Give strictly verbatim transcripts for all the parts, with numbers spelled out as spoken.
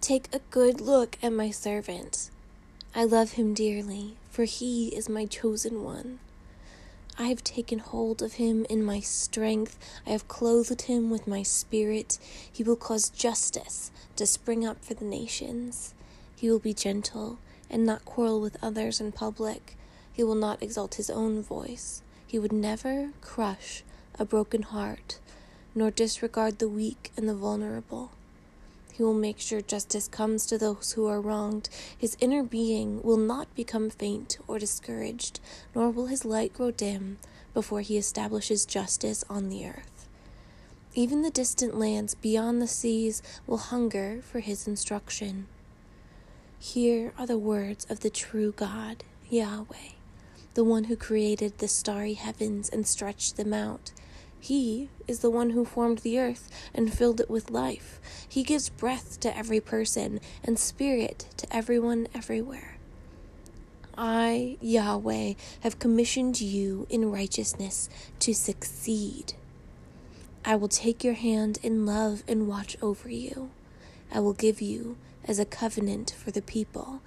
Take a good look at my servant. I love him dearly, for he is my chosen one. I have taken hold of him in my strength. I have clothed him with my spirit. He will cause justice to spring up for the nations. He will be gentle and not quarrel with others in public. He will not exalt his own voice. He would never crush a broken heart, nor disregard the weak and the vulnerable. He will make sure justice comes to those who are wronged. His inner being will not become faint or discouraged, nor will his light grow dim before he establishes justice on the earth. Even the distant lands beyond the seas will hunger for his instruction. Here are the words of the true God, Yahweh, the one who created the starry heavens and stretched them out. He is the one who formed the earth and filled it with life. He gives breath to every person and spirit to everyone everywhere. I, Yahweh, have commissioned you in righteousness to succeed. I will take your hand in love and watch over you. I will give you as a covenant for the people,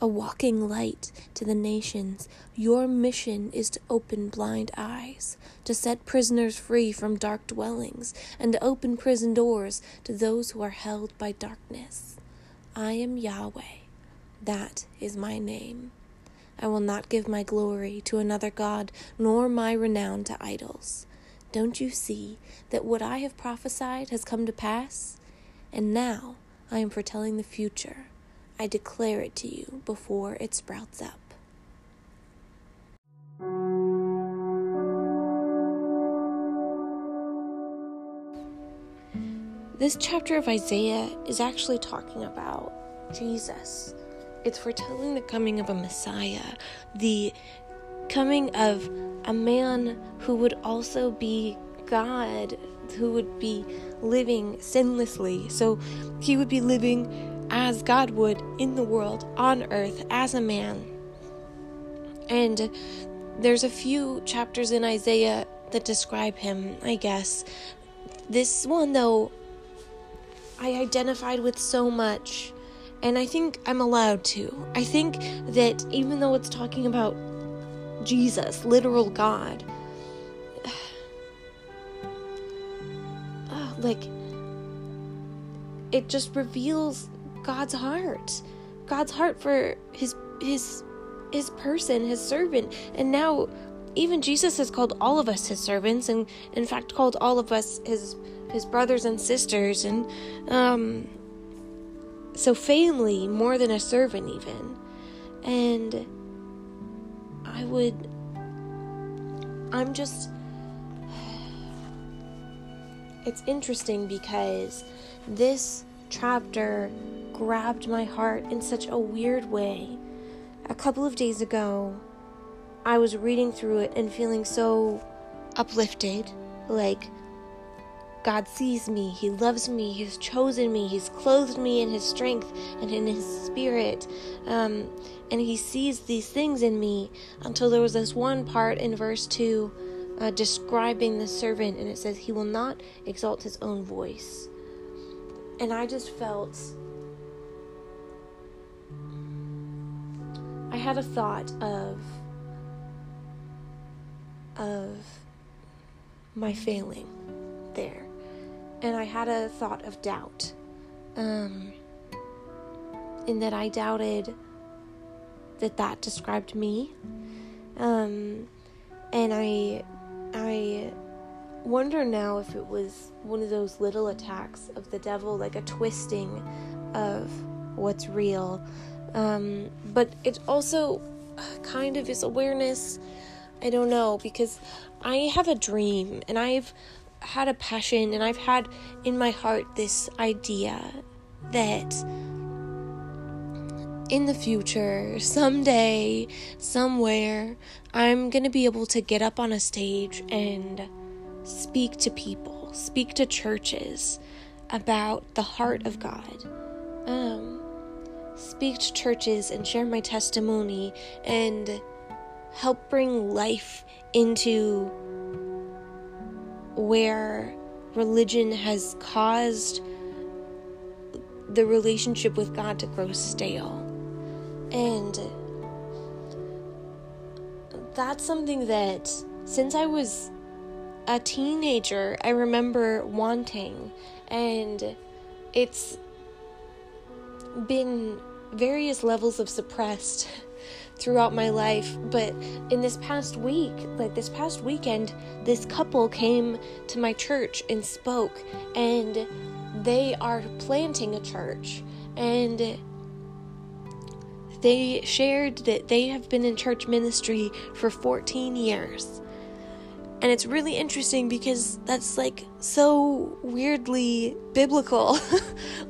a walking light to the nations. Your mission is to open blind eyes, to set prisoners free from dark dwellings, and to open prison doors to those who are held by darkness. I am Yahweh. That is my name. I will not give my glory to another god, nor my renown to idols. Don't you see that what I have prophesied has come to pass? And now I am foretelling the future. I declare it to you before it sprouts up. This chapter of Isaiah is actually talking about Jesus. It's foretelling the coming of a Messiah, the coming of a man who would also be God, who would be living sinlessly. So he would be living as God would in the world, on earth, as a man. And there's a few chapters in Isaiah that describe him, I guess. This one, though, I identified with so much, and I think I'm allowed to. I think that even though it's talking about Jesus, literal God, oh, like, it just reveals God's heart, God's heart for his, his, his person, his servant. And now even Jesus has called all of us his servants, and in fact called all of us his, his brothers and sisters. And, um, so family more than a servant even. And I would, I'm just, it's interesting because this chapter grabbed my heart in such a weird way. A couple of days ago, I was reading through it and feeling so uplifted, like God sees me, he loves me, he's chosen me, he's clothed me in his strength and in his spirit, um, and he sees these things in me, until there was this one part in verse two uh, describing the servant, and it says he will not exalt his own voice. And I just felt, I had a thought of, of my failing there. And I had a thought of doubt. Um, in that I doubted that that described me. Um, and I, I... wonder now if it was one of those little attacks of the devil, like a twisting of what's real. Um, but it also kind of is awareness. I don't know, because I have a dream and I've had a passion and I've had in my heart this idea that in the future, someday, somewhere, I'm going to be able to get up on a stage and speak to people, speak to churches about the heart of God, um, speak to churches and share my testimony and help bring life into where religion has caused the relationship with God to grow stale. And that's something that, since I was a teenager, I remember wanting, and it's been various levels of suppressed throughout my life. But in this past week, like this past weekend, this couple came to my church and spoke, and they are planting a church, and they shared that they have been in church ministry for fourteen years. And it's really interesting because that's like so weirdly biblical.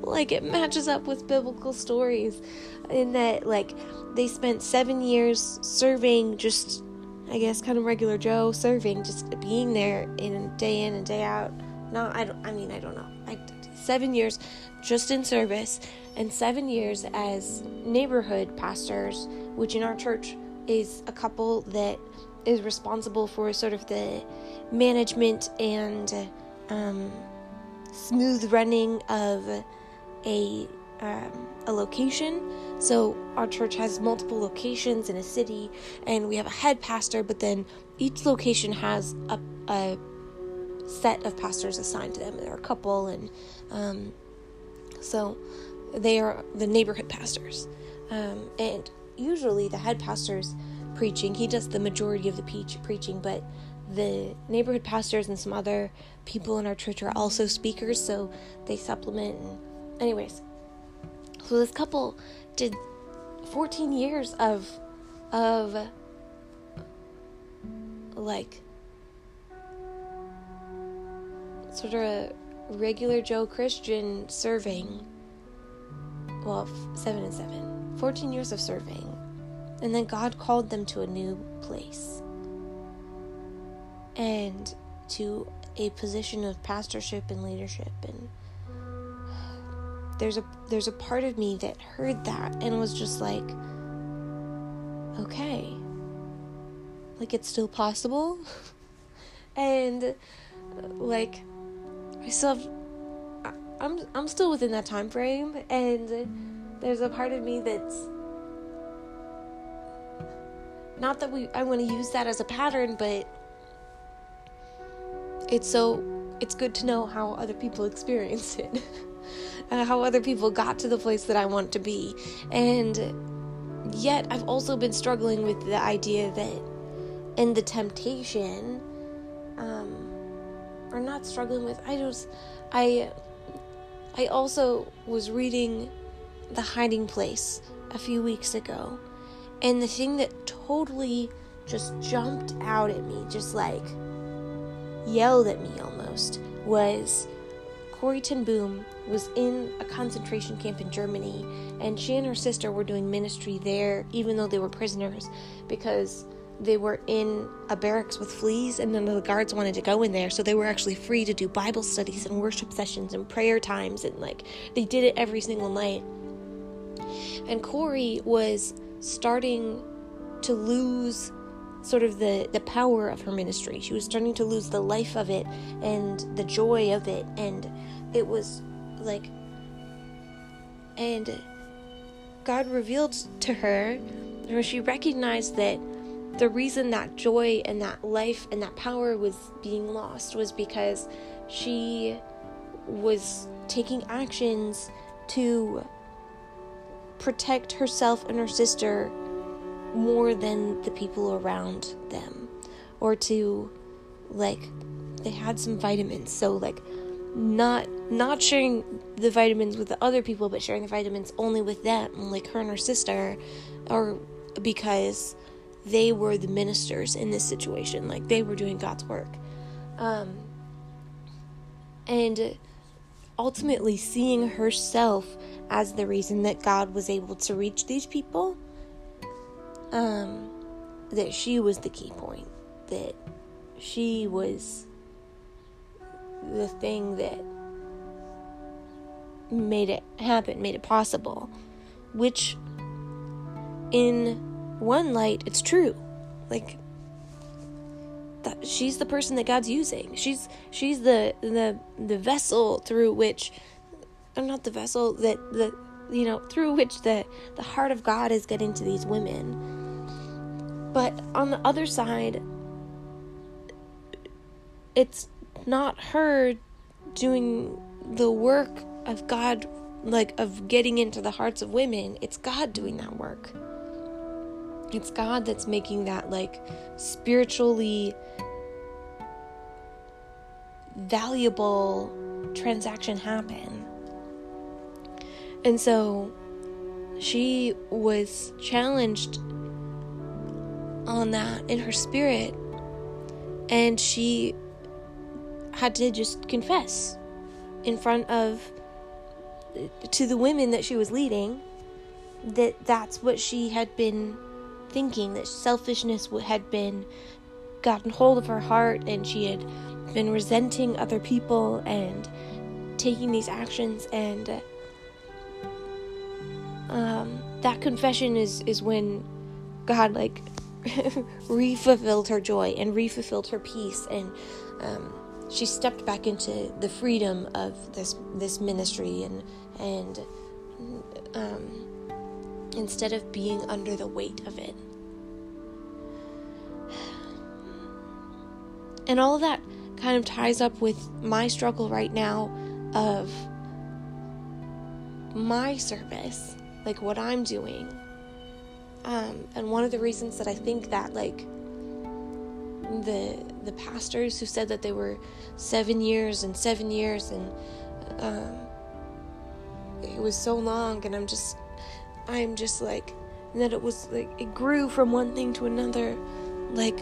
Like it matches up with biblical stories in that like they spent seven years serving, just I guess kind of regular Joe serving, just being there in day in and day out. No, I don't, I mean, I don't know. I, seven years just in service and seven years as neighborhood pastors, which in our church is a couple that is responsible for sort of the management and um, smooth running of a um, a location. So our church has multiple locations in a city, and we have a head pastor, but then each location has a, a set of pastors assigned to them. They're a couple, and um, so they are the neighborhood pastors. Um, and usually the head pastors preaching, he does the majority of the peach preaching, but the neighborhood pastors and some other people in our church are also speakers, so they supplement. And anyways, so this couple did fourteen years of of like sort of a regular Joe Christian serving, well, seven and seven, fourteen years of serving. And then God called them to a new place and to a position of pastorship and leadership. And there's a there's a part of me that heard that and was just like, okay, like it's still possible. And like I still have, I'm I'm still within that time frame, and there's a part of me that's not that we I want to use that as a pattern, but it's so it's good to know how other people experienced it, uh, how other people got to the place that I want to be. And yet I've also been struggling with the idea that, and the temptation, um, or not struggling with. I just I I also was reading The Hiding Place a few weeks ago. And the thing that totally just jumped out at me, just like yelled at me almost, was Corrie ten Boom was in a concentration camp in Germany, and she and her sister were doing ministry there, even though they were prisoners, because they were in a barracks with fleas, and none of the guards wanted to go in there, so they were actually free to do Bible studies and worship sessions and prayer times, and like they did it every single night. And Corrie was starting to lose sort of the, the power of her ministry. She was starting to lose the life of it and the joy of it. And it was like, and God revealed to her, or she recognized that the reason that joy and that life and that power was being lost was because she was taking actions to protect herself and her sister more than the people around them, or to like they had some vitamins, so like not not sharing the vitamins with the other people, but sharing the vitamins only with them, like her and her sister, or because they were the ministers in this situation, like they were doing God's work, um and ultimately seeing herself as the reason that God was able to reach these people, um, that she was the key point, that she was the thing that made it happen, made it possible, which in one light, it's true. Like, that she's the person that God's using. She's she's the the the vessel through which I'm not the vessel that the you know through which the the heart of God is getting to these women. But on the other side, it's not her doing the work of God, like of getting into the hearts of women. It's God doing that work. It's God that's making that like spiritually valuable transaction happen. And so she was challenged on that in her spirit, and she had to just confess in front of to the women that she was leading that that's what she had been thinking, that selfishness had been gotten hold of her heart, and she had been resenting other people and taking these actions. And uh, um, that confession is, is when God like re-fulfilled her joy and re-fulfilled her peace, and um, she stepped back into the freedom of this this ministry, and and um, instead of being under the weight of it. And all of that kind of ties up with my struggle right now of my service, like what I'm doing. Um, and one of the reasons that I think that like the the pastors who said that they were seven years and seven years and um, it was so long, and I'm just I'm just like and that it was like it grew from one thing to another. Like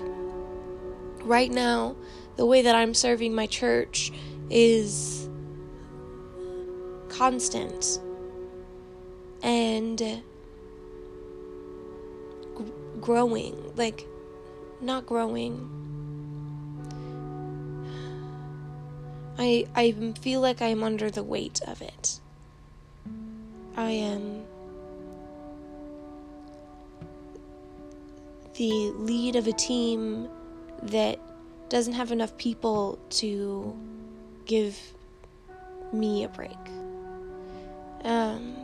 right now, the way that I'm serving my church is constant and g- growing, like not growing. I I feel like I'm under the weight of it. I am the lead of a team that doesn't have enough people to give me a break. Um,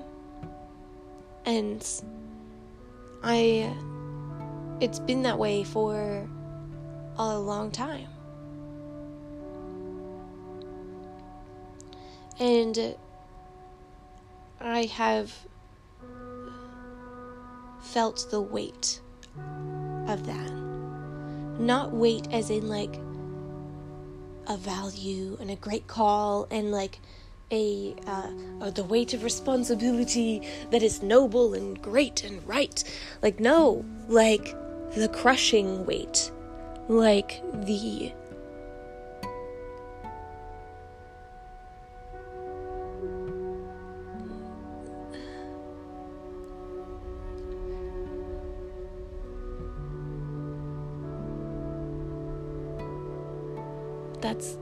and I, it's been that way for a long time. And I have felt the weight of that. Not weight as in like a value and a great call and like a uh, or the weight of responsibility that is noble and great and right. Like no, like the crushing weight, like the That's,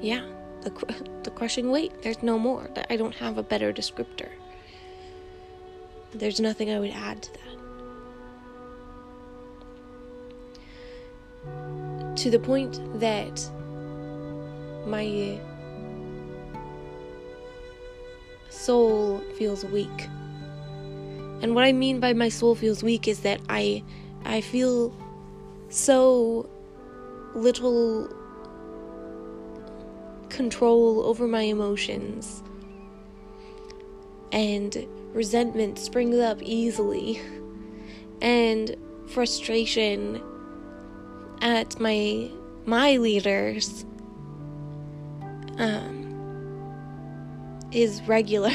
yeah, the cr- the crushing weight. There's no more. I don't have a better descriptor. There's nothing I would add to that. To the point that my soul feels weak. And what I mean by my soul feels weak is that I, I feel so little control over my emotions, and resentment springs up easily, and frustration at my my leaders um, is regular.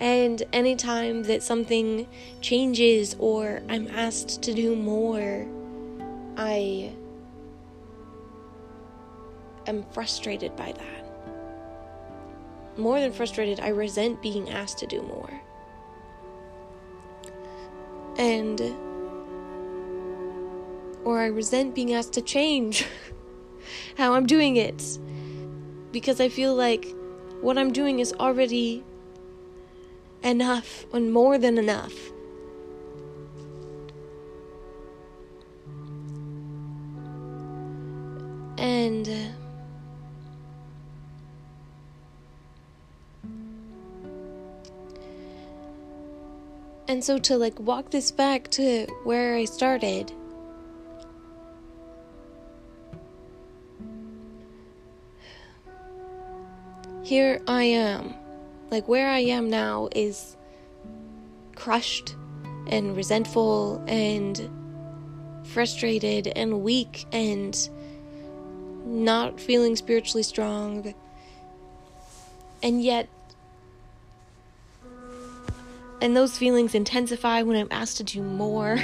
And anytime that something changes or I'm asked to do more, I am frustrated by that. More than frustrated, I resent being asked to do more. And, or I resent being asked to change how I'm doing it, because I feel like what I'm doing is already enough and more than enough. And And so to like walk this back to where I started, here I am. Like where I am now is crushed and resentful and frustrated and weak and not feeling spiritually strong. And yet, and those feelings intensify when I'm asked to do more.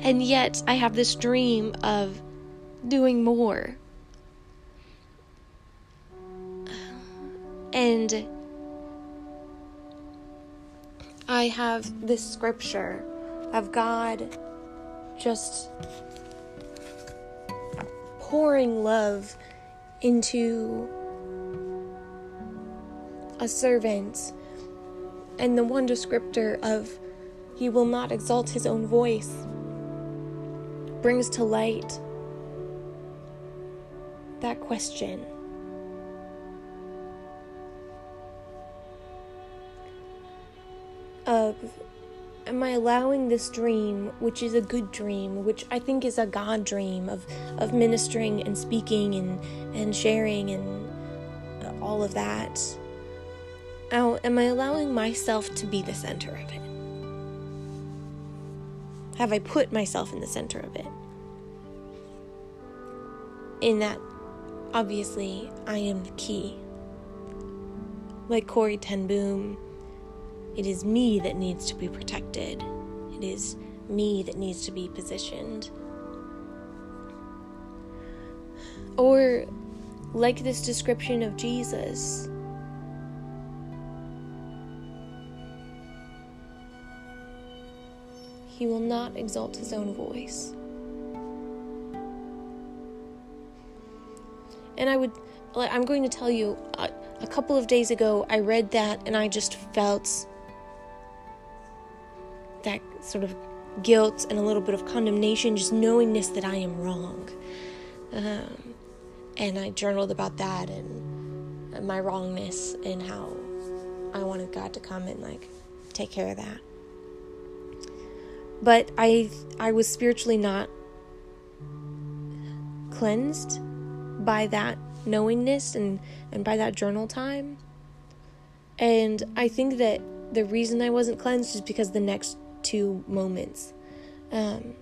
And yet, I have this dream of doing more. And I have this scripture of God just pouring love into a servant, and the one descriptor of he will not exalt his own voice brings to light that question. Of, am I allowing this dream, which is a good dream, which I think is a God dream of, of ministering and speaking and, and sharing and all of that, Now, am I allowing myself to be the center of it? Have I put myself in the center of it? In that, obviously, I am the key. Like Corrie ten Boom, it is me that needs to be protected. It is me that needs to be positioned. Or, like this description of Jesus, he will not exalt his own voice. And I would, I'm going to tell you, a, a couple of days ago, I read that and I just felt that sort of guilt and a little bit of condemnation, just knowingness that I am wrong. Um, and I journaled about that and my wrongness and how I wanted God to come and like take care of that. But I I was spiritually not cleansed by that knowingness and, and by that journal time. And I think that the reason I wasn't cleansed is because the next two moments. Um,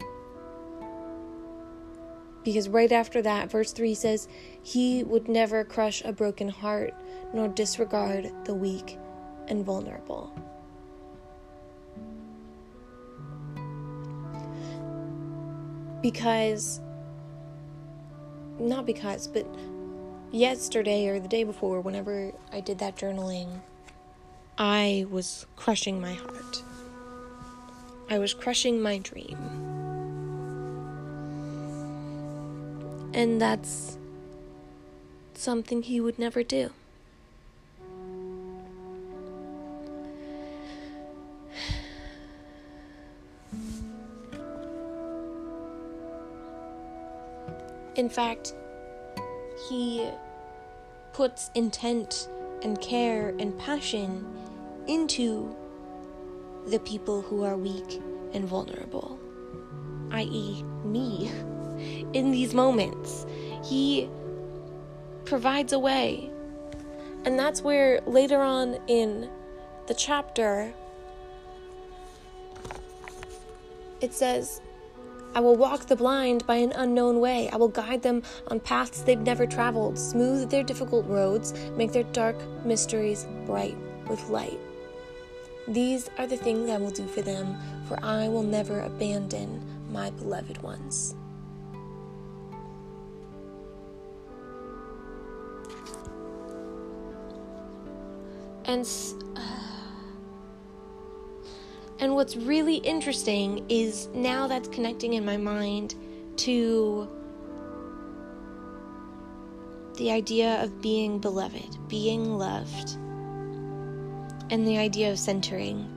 because right after that, verse three says, he would never crush a broken heart, nor disregard the weak and vulnerable. Because, not because, but yesterday or the day before, whenever I did that journaling, I was crushing my heart. I was crushing my dream. And that's something he would never do. In fact, he puts intent and care and passion into the people who are weak and vulnerable, that is me, in these moments. He provides a way. And that's where later on in the chapter, it says, I will walk the blind by an unknown way. I will guide them on paths they've never traveled, smooth their difficult roads, make their dark mysteries bright with light. These are the things I will do for them, for I will never abandon my beloved ones. And uh, And what's really interesting is now that's connecting in my mind to the idea of being beloved, being loved, and the idea of centering.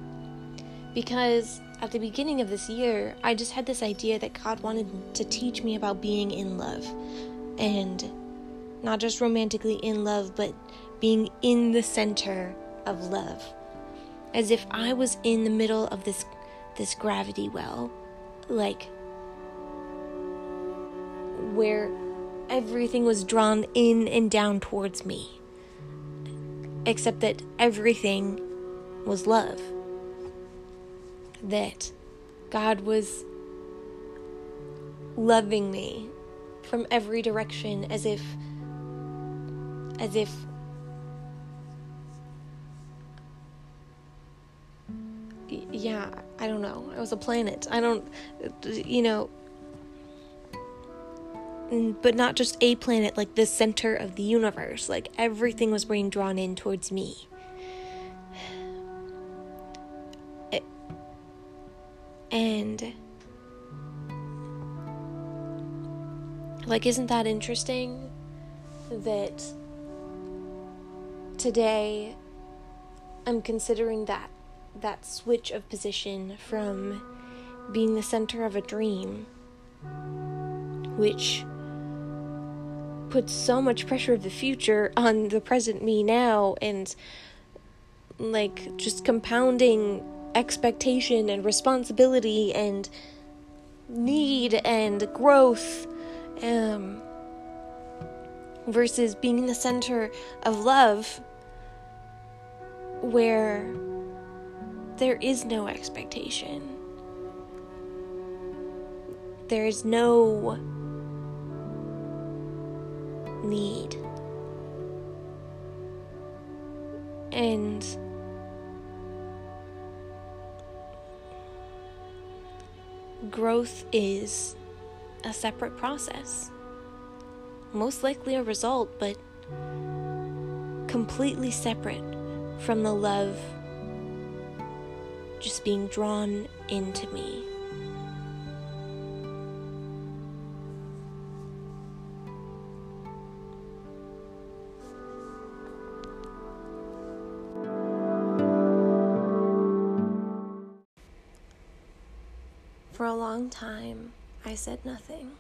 Because at the beginning of this year, I just had this idea that God wanted to teach me about being in love, and not just romantically in love, but being in the center of love. as if I was in the middle of this this gravity well, like where everything was drawn in and down towards me, except that everything was love, that God was loving me from every direction, as if as if yeah, I don't know, I was a planet, I don't, you know, but not just a planet, like the center of the universe, like everything was being drawn in towards me. It, and like, isn't that interesting that today I'm considering that that switch of position from being the center of a dream, which puts so much pressure of the future on the present me now, and like just compounding expectation and responsibility and need and growth, um, versus being in the center of love, where there is no expectation, there is no need. And growth is a separate process, most likely a result, but completely separate from the love just being drawn into me. For a long time, I said nothing.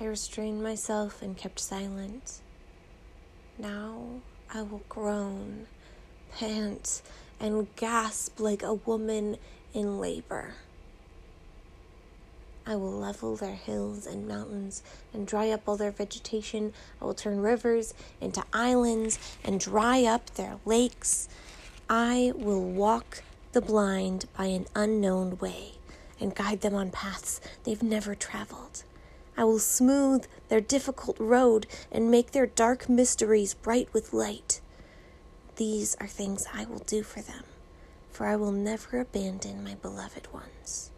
I restrained myself and kept silent. Now I will groan, pant, and gasp like a woman in labor. I will level their hills and mountains and dry up all their vegetation. I will turn rivers into islands and dry up their lakes. I will walk the blind by an unknown way and guide them on paths they've never traveled. I will smooth their difficult road and make their dark mysteries bright with light. These are things I will do for them, for I will never abandon my beloved ones.